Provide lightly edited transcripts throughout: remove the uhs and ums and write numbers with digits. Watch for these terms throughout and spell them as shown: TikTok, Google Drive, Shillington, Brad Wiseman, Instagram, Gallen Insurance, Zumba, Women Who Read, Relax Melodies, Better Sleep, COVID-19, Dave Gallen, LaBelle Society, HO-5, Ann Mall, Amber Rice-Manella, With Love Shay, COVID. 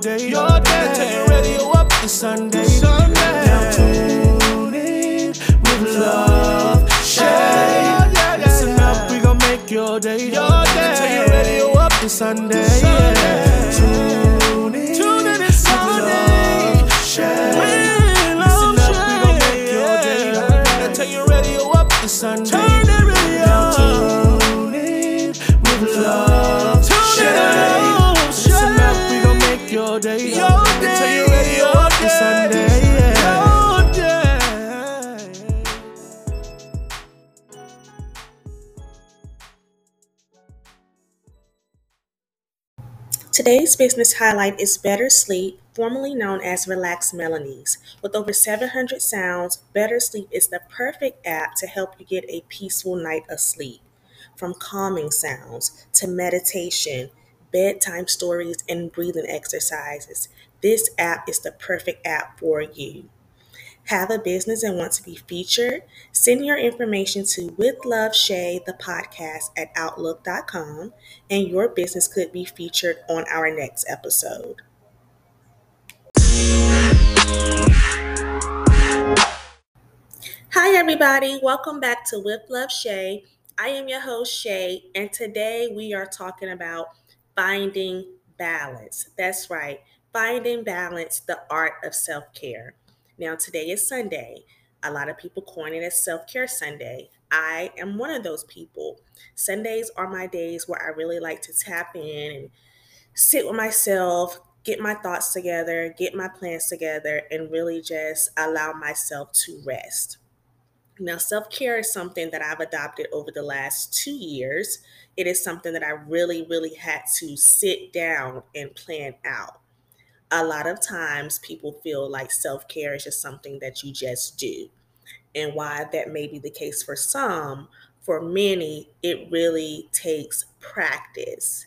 day. Your day. Turn radio up to Sunday. Now tune in with Love Shay. Listen up, we gon' make your day. Your day. Turn radio up to Sunday. Tune in with Love Shay. Listen up, we gon' make your day. Now turn your radio up to Sunday. Turn the radio up. Tune in with Love Shay. Your day, your day. Turn your radio up to Sunday. Today's business highlight is Better Sleep, formerly known as Relax Melodies. With over 700 sounds, Better Sleep is the perfect app to help you get a peaceful night of sleep. From calming sounds to meditation, bedtime stories, and breathing exercises, this app is the perfect app for you. Have a business and want to be featured? Send your information to With Love Shay, the podcast at outlook.com, and your business could be featured on our next episode. Hi, everybody. Welcome back to With Love Shay. I am your host, Shay, and today we are talking about finding balance. That's right. Finding balance, the art of self-care. Now, today is Sunday. A lot of people coin it as self-care Sunday. I am one of those people. Sundays are my days where I really like to tap in and sit with myself, get my thoughts together, get my plans together, and really just allow myself to rest. Now, self-care is something that I've adopted over the last 2 years. It is something that I really, really had to sit down and plan out. A lot of times people feel like self-care is just something that you just do. And while that may be the case for some, for many, it really takes practice.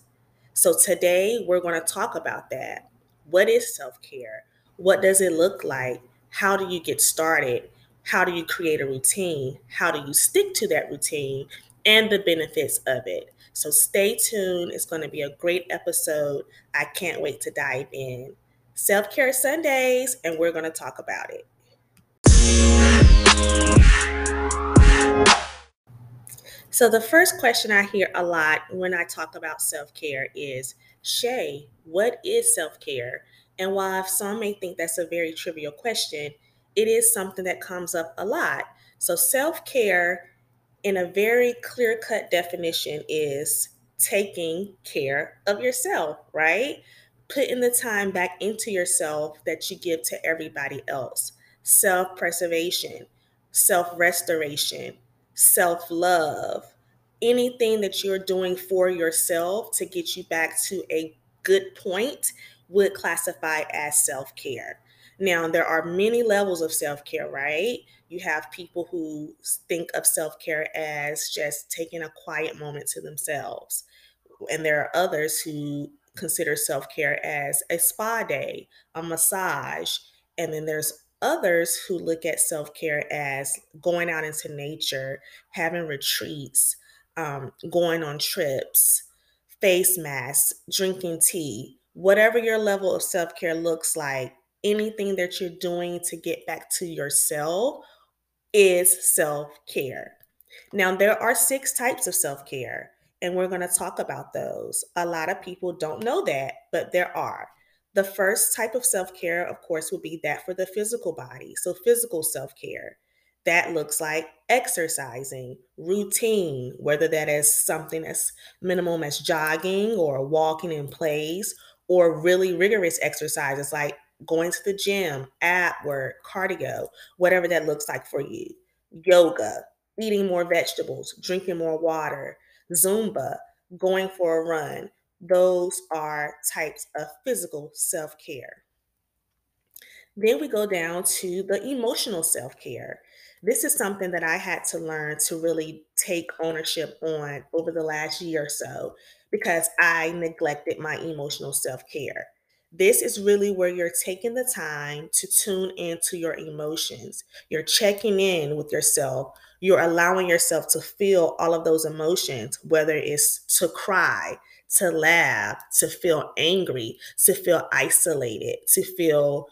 So today we're going to talk about that. What is self-care? What does it look like? How do you get started? How do you create a routine? How do you stick to that routine and the benefits of it? So stay tuned. It's going to be a great episode. I can't wait to dive in. Self-Care Sundays, and we're going to talk about it. So the first question I hear a lot when I talk about self-care is, Shay, what is self-care? And while some may think that's a very trivial question, it is something that comes up a lot. So self-care, in a very clear-cut definition, is taking care of yourself, right? Putting the time back into yourself that you give to everybody else. Self-preservation, self-restoration, self-love, anything that you're doing for yourself to get you back to a good point would classify as self-care. Now, there are many levels of self-care, right? You have people who think of self-care as just taking a quiet moment to themselves. And there are others who consider self-care as a spa day, a massage. And then there's others who look at self-care as going out into nature, having retreats, going on trips, face masks, drinking tea, whatever your level of self-care looks like. Anything that you're doing to get back to yourself is self-care. Now, there are 6 types of self-care, and we're going to talk about those. A lot of people don't know that, but there are. The first type of self-care, of course, would be that for the physical body. So physical self-care. That looks like exercising, routine, whether that is something as minimum as jogging or walking in place, or really rigorous exercises like going to the gym, ab work, cardio, whatever that looks like for you. Yoga, eating more vegetables, drinking more water, Zumba, going for a run. Those are types of physical self-care. Then we go down to the emotional self-care. This is something that I had to learn to really take ownership on over the last year or so because I neglected my emotional self-care. This is really where you're taking the time to tune into your emotions. You're checking in with yourself. You're allowing yourself to feel all of those emotions, whether it's to cry, to laugh, to feel angry, to feel isolated, to feel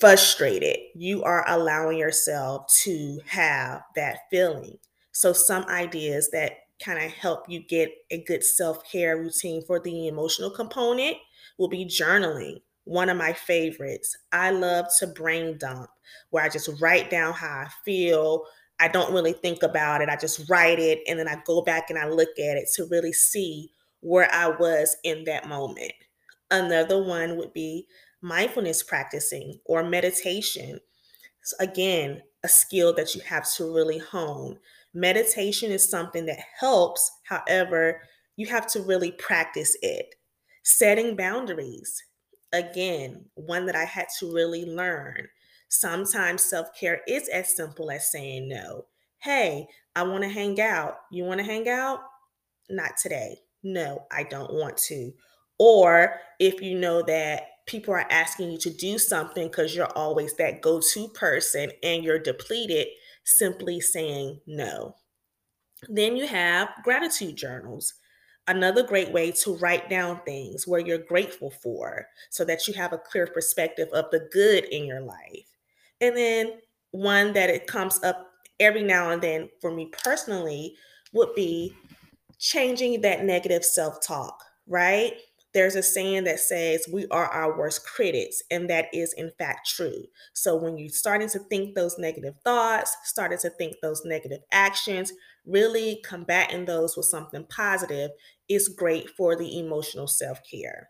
frustrated. You are allowing yourself to have that feeling. So some ideas that kind of help you get a good self-care routine for the emotional component will be journaling. One of my favorites. I love to brain dump, where I just write down how I feel. I don't really think about it. I just write it, and then I go back and I look at it to really see where I was in that moment. Another one would be mindfulness practicing or meditation. Again, a skill that you have to really hone. Meditation is something that helps. However, you have to really practice it. Setting boundaries. Again, one that I had to really learn. Sometimes self-care is as simple as saying no. Hey, I want to hang out. You want to hang out? Not today. No, I don't want to. Or if you know that people are asking you to do something because you're always that go-to person and you're depleted, simply saying no. Then you have gratitude journals. Another great way to write down things where you're grateful for so that you have a clear perspective of the good in your life. And then one that it comes up every now and then for me personally would be changing that negative self-talk, right? There's a saying that says we are our worst critics, and that is in fact true. So when you're starting to think those negative thoughts, starting to think those negative actions, really combating those with something positive is great for the emotional self-care.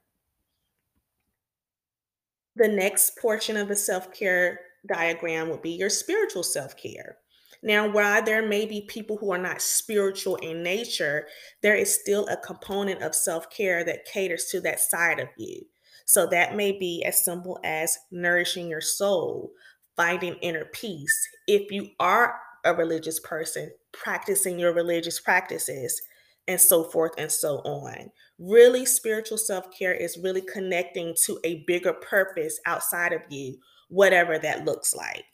The next portion of the self-care diagram would be your spiritual self-care. Now, while there may be people who are not spiritual in nature, there is still a component of self-care that caters to that side of you. So that may be as simple as nourishing your soul, finding inner peace. If you are a religious person, practicing your religious practices, and so forth and so on. Really, spiritual self-care is really connecting to a bigger purpose outside of you, whatever that looks like.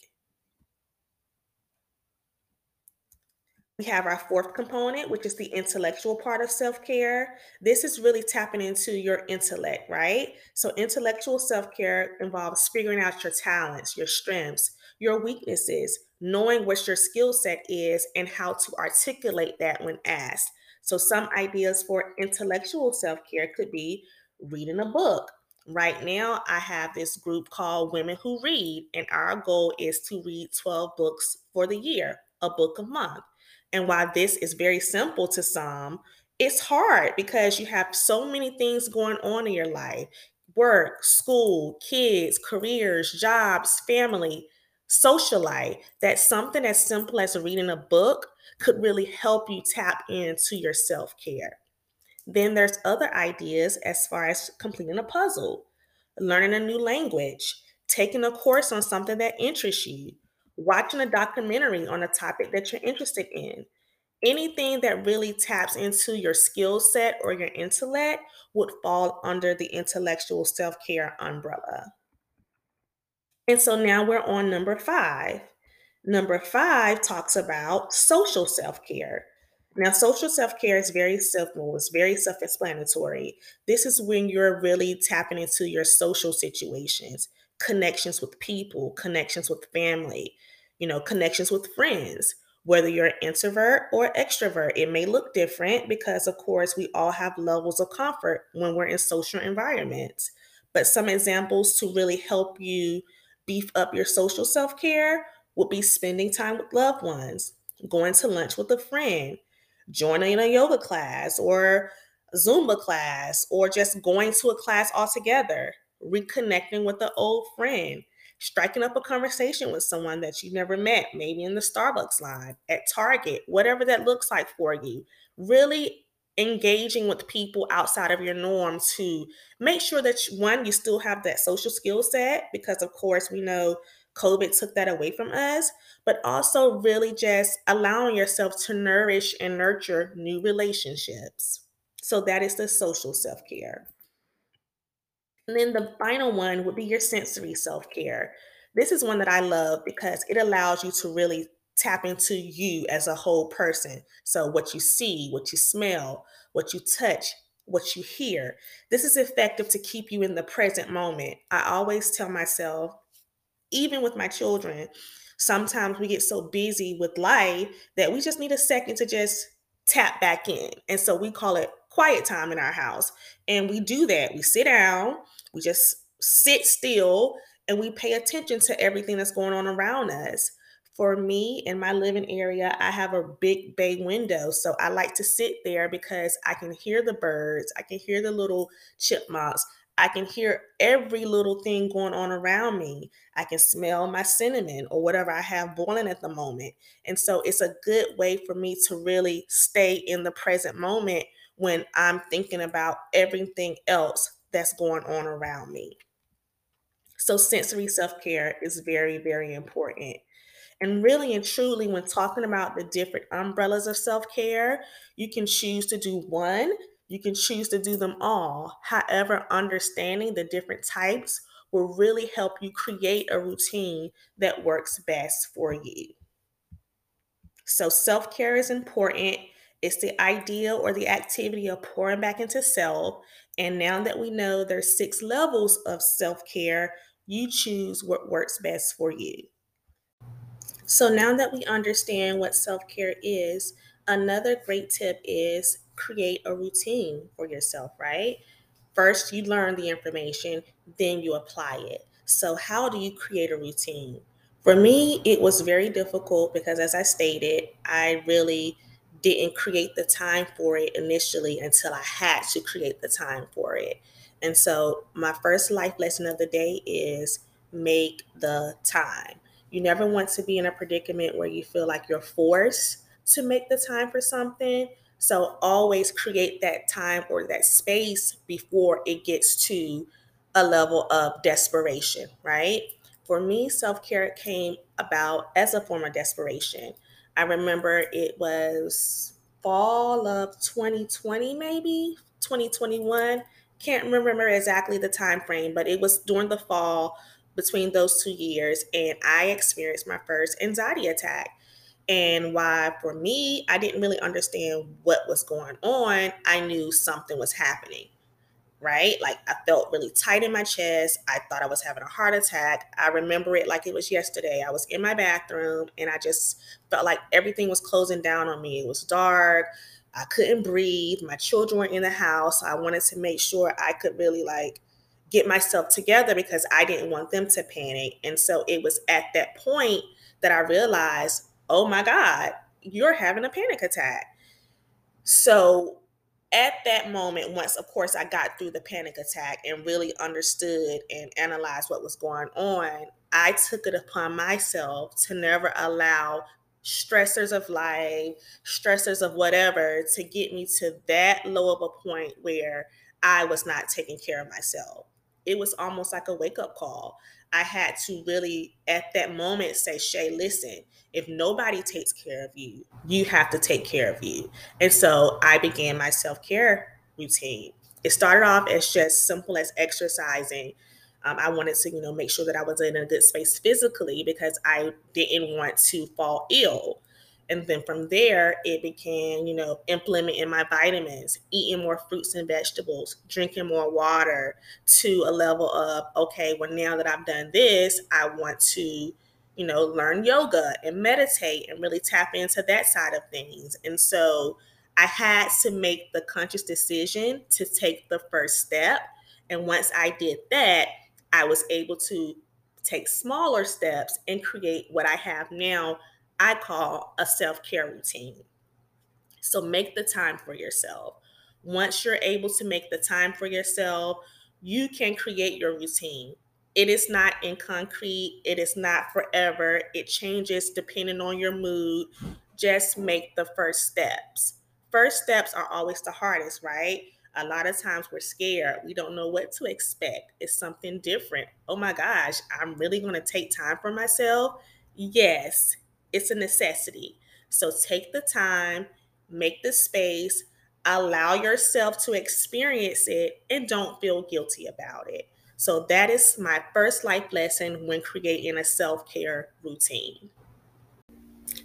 We have our fourth component, which is the intellectual part of self-care. This is really tapping into your intellect, right? So intellectual self-care involves figuring out your talents, your strengths, your weaknesses, knowing what your skill set is and how to articulate that when asked. So some ideas for intellectual self-care could be reading a book. Right now, I have this group called Women Who Read, and our goal is to read 12 books for the year, a book a month. And while this is very simple to some, it's hard because you have so many things going on in your life. Work, school, kids, careers, jobs, family, social life. That something as simple as reading a book could really help you tap into your self-care. Then there's other ideas as far as completing a puzzle, learning a new language, taking a course on something that interests you, watching a documentary on a topic that you're interested in. Anything that really taps into your skill set or your intellect would fall under the intellectual self-care umbrella. And so now we're on number 5. Number 5 talks about social self-care. Now, social self-care is very simple. It's very self-explanatory. This is when you're really tapping into your social situations, connections with people, connections with family, connections with friends, whether you're an introvert or extrovert. It may look different because, of course, we all have levels of comfort when we're in social environments. But some examples to really help you beef up your social self-care would be spending time with loved ones, going to lunch with a friend, joining a yoga class or Zumba class, or just going to a class altogether, reconnecting with an old friend, striking up a conversation with someone that you've never met, maybe in the Starbucks line, at Target, whatever that looks like for you. Really engaging with people outside of your norm to make sure that, one, you still have that social skill set, because of course we know COVID took that away from us, but also really just allowing yourself to nourish and nurture new relationships. So that is the social self-care. And then the final one would be your sensory self-care. This is one that I love because it allows you to really tap into you as a whole person. So what you see, what you smell, what you touch, what you hear. This is effective to keep you in the present moment. I always tell myself, even with my children, sometimes we get so busy with life that we just need a second to just tap back in. And so we call it quiet time in our house. And we do that. We sit down, we just sit still, and we pay attention to everything that's going on around us. For me, in my living area, I have a big bay window. So I like to sit there because I can hear the birds. I can hear the little chipmunks. I can hear every little thing going on around me. I can smell my cinnamon or whatever I have boiling at the moment. And so it's a good way for me to really stay in the present moment when I'm thinking about everything else that's going on around me. So sensory self-care is very, very important. And really and truly, when talking about the different umbrellas of self-care, you can choose to do one, you can choose to do them all. However, understanding the different types will really help you create a routine that works best for you. So self-care is important. It's the idea or the activity of pouring back into self. And now that we know there's 6 levels of self-care, you choose what works best for you. So now that we understand what self-care is, another great tip is create a routine for yourself, right? First, you learn the information, then you apply it. So how do you create a routine? For me, it was very difficult because, as I stated, I really didn't create the time for it initially until I had to create the time for it. And so my first life lesson of the day is make the time. You never want to be in a predicament where you feel like you're forced to make the time for something. So always create that time or that space before it gets to a level of desperation, right? For me, self-care came about as a form of desperation. I remember it was fall of 2020, maybe 2021. Can't remember exactly the time frame, but it was during the fall between those 2 years, and I experienced my first anxiety attack. And why, for me, I didn't really understand what was going on. I knew something was happening, right? Like, I felt really tight in my chest. I thought I was having a heart attack. I remember it like it was yesterday. I was in my bathroom, and I just felt like everything was closing down on me. It was dark. I couldn't breathe. My children were in the house. I wanted to make sure I could really, like, get myself together because I didn't want them to panic. And so it was at that point that I realized, oh my God, you're having a panic attack. So at that moment, once, of course, I got through the panic attack and really understood and analyzed what was going on, I took it upon myself to never allow stressors of life, stressors of whatever, to get me to that low of a point where I was not taking care of myself. It was almost like a wake-up call. I had to really, at that moment, say, Shay, listen, if nobody takes care of you, you have to take care of you. And so I began my self-care routine. It started off as just simple as exercising. I wanted to, make sure that I was in a good space physically because I didn't want to fall ill. And then from there, it began, implementing my vitamins, eating more fruits and vegetables, drinking more water, to a level of, okay, well, now that I've done this, I want to, learn yoga and meditate and really tap into that side of things. And so I had to make the conscious decision to take the first step. And once I did that, I was able to take smaller steps and create what I have now I call a self-care routine. So make the time for yourself. Once you're able to make the time for yourself, you can create your routine. It is not in concrete. It is not forever. It changes depending on your mood. Just make the first steps. First steps are always the hardest, right? A lot of times we're scared. We don't know what to expect. It's something different. Oh my gosh, I'm really going to take time for myself? Yes. It's a necessity. So take the time, make the space, allow yourself to experience it, and don't feel guilty about it. So that is my first life lesson when creating a self-care routine.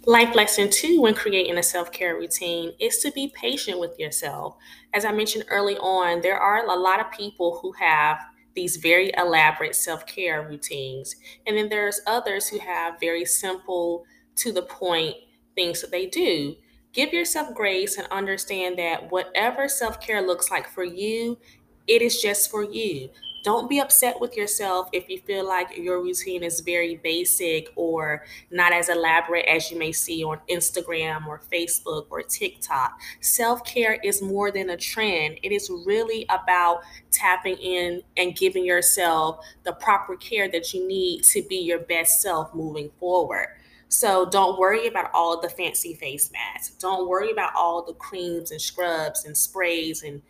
Life lesson 2 when creating a self-care routine is to be patient with yourself. As I mentioned early on, there are a lot of people who have these very elaborate self-care routines. And then there's others who have very simple, to the point things that they do. Give yourself grace and understand that whatever self-care looks like for you, it is just for you. Don't be upset with yourself if you feel like your routine is very basic or not as elaborate as you may see on Instagram or Facebook or TikTok. Self-care is more than a trend. It is really about tapping in and giving yourself the proper care that you need to be your best self moving forward. So don't worry about all of the fancy face masks. Don't worry about all the creams and scrubs and sprays and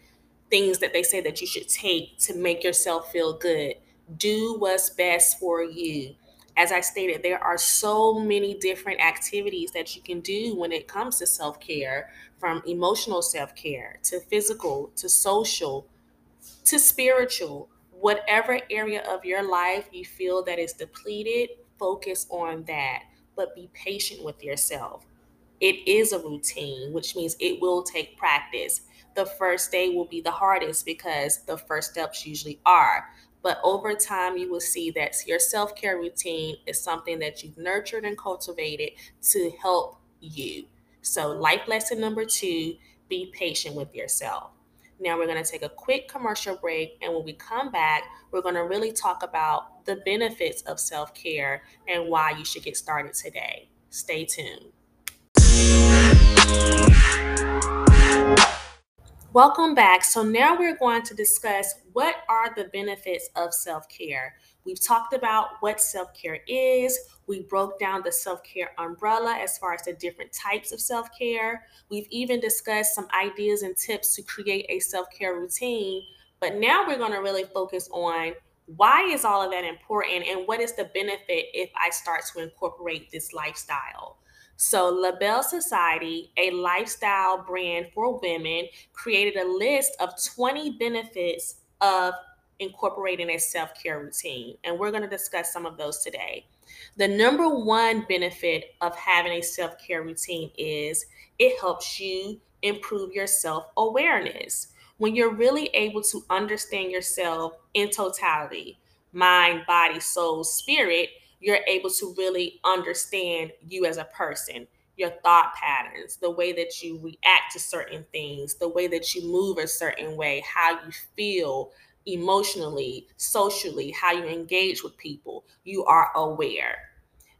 things that they say that you should take to make yourself feel good. Do what's best for you. As I stated, there are so many different activities that you can do when it comes to self-care, from emotional self-care to physical, to social, to spiritual. Whatever area of your life you feel that is depleted, focus on that, but be patient with yourself. It is a routine, which means it will take practice. The first day will be the hardest because the first steps usually are. But over time, you will see that your self-care routine is something that you've nurtured and cultivated to help you. So life lesson number 2, be patient with yourself. Now we're going to take a quick commercial break, and when we come back, we're going to really talk about the benefits of self-care and why you should get started today. Stay tuned. Welcome back. So now we're going to discuss what are the benefits of self-care. We've talked about what self-care is. We broke down the self-care umbrella as far as the different types of self-care. We've even discussed some ideas and tips to create a self-care routine. But now we're going to really focus on why is all of that important and what is the benefit if I start to incorporate this lifestyle. So LaBelle Society, a lifestyle brand for women, created a list of 20 benefits of incorporating a self-care routine. And we're going to discuss some of those today. The number one benefit of having a self-care routine is it helps you improve your self-awareness. When you're really able to understand yourself in totality, mind, body, soul, spirit, you're able to really understand you as a person, your thought patterns, the way that you react to certain things, the way that you move a certain way, how you feel emotionally, socially, how you engage with people. You are aware.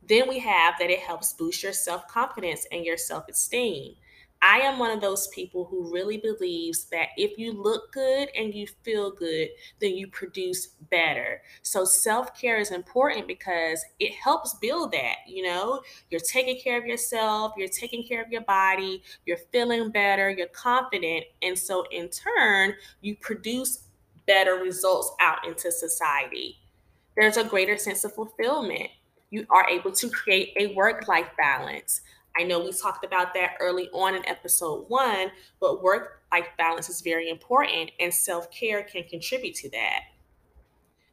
Then we have that it helps boost your self-confidence and your self-esteem. I am one of those people who really believes that if you look good and you feel good, then you produce better. So self-care is important because it helps build that. You know, you're taking care of yourself, you're taking care of your body, you're feeling better, you're confident. And so in turn, you produce better results out into society. There's a greater sense of fulfillment. You are able to create a work-life balance. I know we talked about that early on in episode 1, but work-life balance is very important and self-care can contribute to that.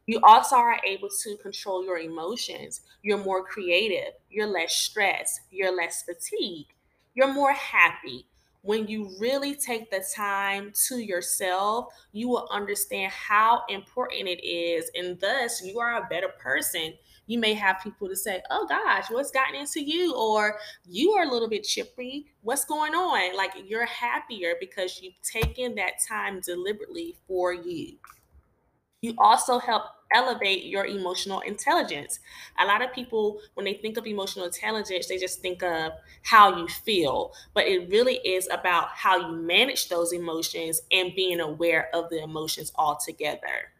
You also are able to control your emotions. You're more creative. You're less stressed. You're less fatigued. You're more happy. When you really take the time to yourself, you will understand how important it is, and thus you are a better person. You may have people to say, oh gosh, what's gotten into you? Or you are a little bit chippery. What's going on? Like, you're happier because you've taken that time deliberately for you. You also help elevate your emotional intelligence. A lot of people, when they think of emotional intelligence, they just think of how you feel, but it really is about how you manage those emotions and being aware of the emotions altogether.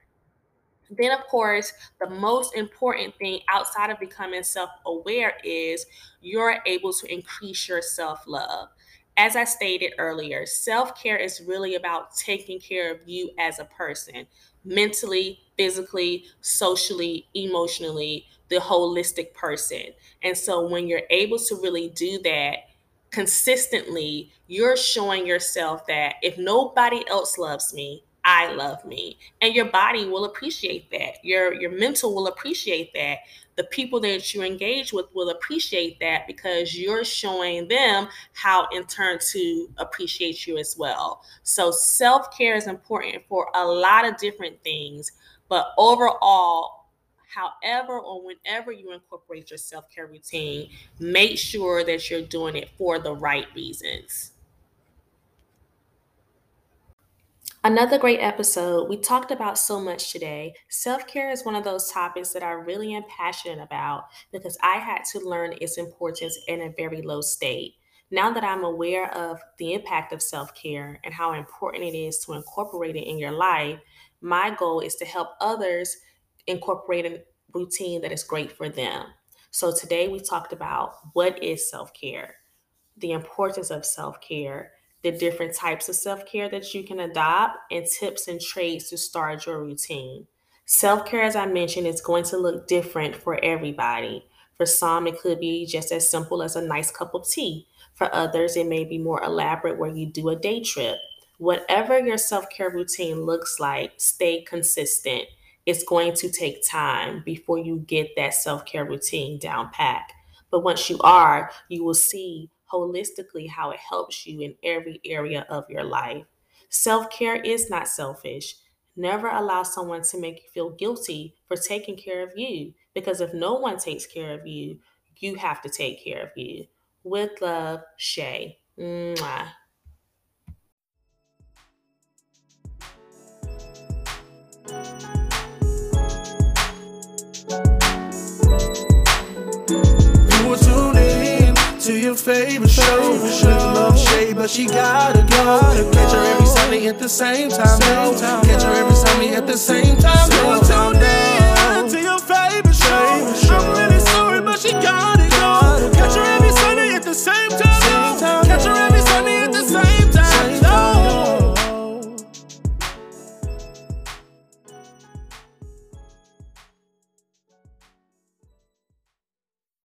Then, of course, the most important thing outside of becoming self-aware is you're able to increase your self-love. As I stated earlier, self-care is really about taking care of you as a person, mentally, physically, socially, emotionally, the holistic person. And so when you're able to really do that consistently, you're showing yourself that if nobody else loves me, I love me. And your body will appreciate that. Your mental will appreciate that. The people that you engage with will appreciate that because you're showing them how in turn to appreciate you as well. So self-care is important for a lot of different things, but overall, however or whenever you incorporate your self-care routine, make sure that you're doing it for the right reasons. Another great episode. We talked about so much today. Self-care is one of those topics that I really am passionate about because I had to learn its importance in a very low state. Now that I'm aware of the impact of self-care and how important it is to incorporate it in your life, my goal is to help others incorporate a routine that is great for them. So today we talked about what is self-care, the importance of self-care, the different types of self-care that you can adopt, and tips and trades to start your routine. Self-care, as I mentioned, is going to look different for everybody. For some, it could be just as simple as a nice cup of tea. For others, it may be more elaborate where you do a day trip. Whatever your self-care routine looks like, stay consistent. It's going to take time before you get that self-care routine down pat. But once you are, you will see holistically how it helps you in every area of your life. Self-care is not selfish. Never allow someone to make you feel guilty for taking care of you, because if no one takes care of you, you have to take care of you. With love, Shay. Mwah. To your favorite show, With Love Shay, but she gotta go. Catch her every Sunday at the same time. Catch her every Sunday at the same time.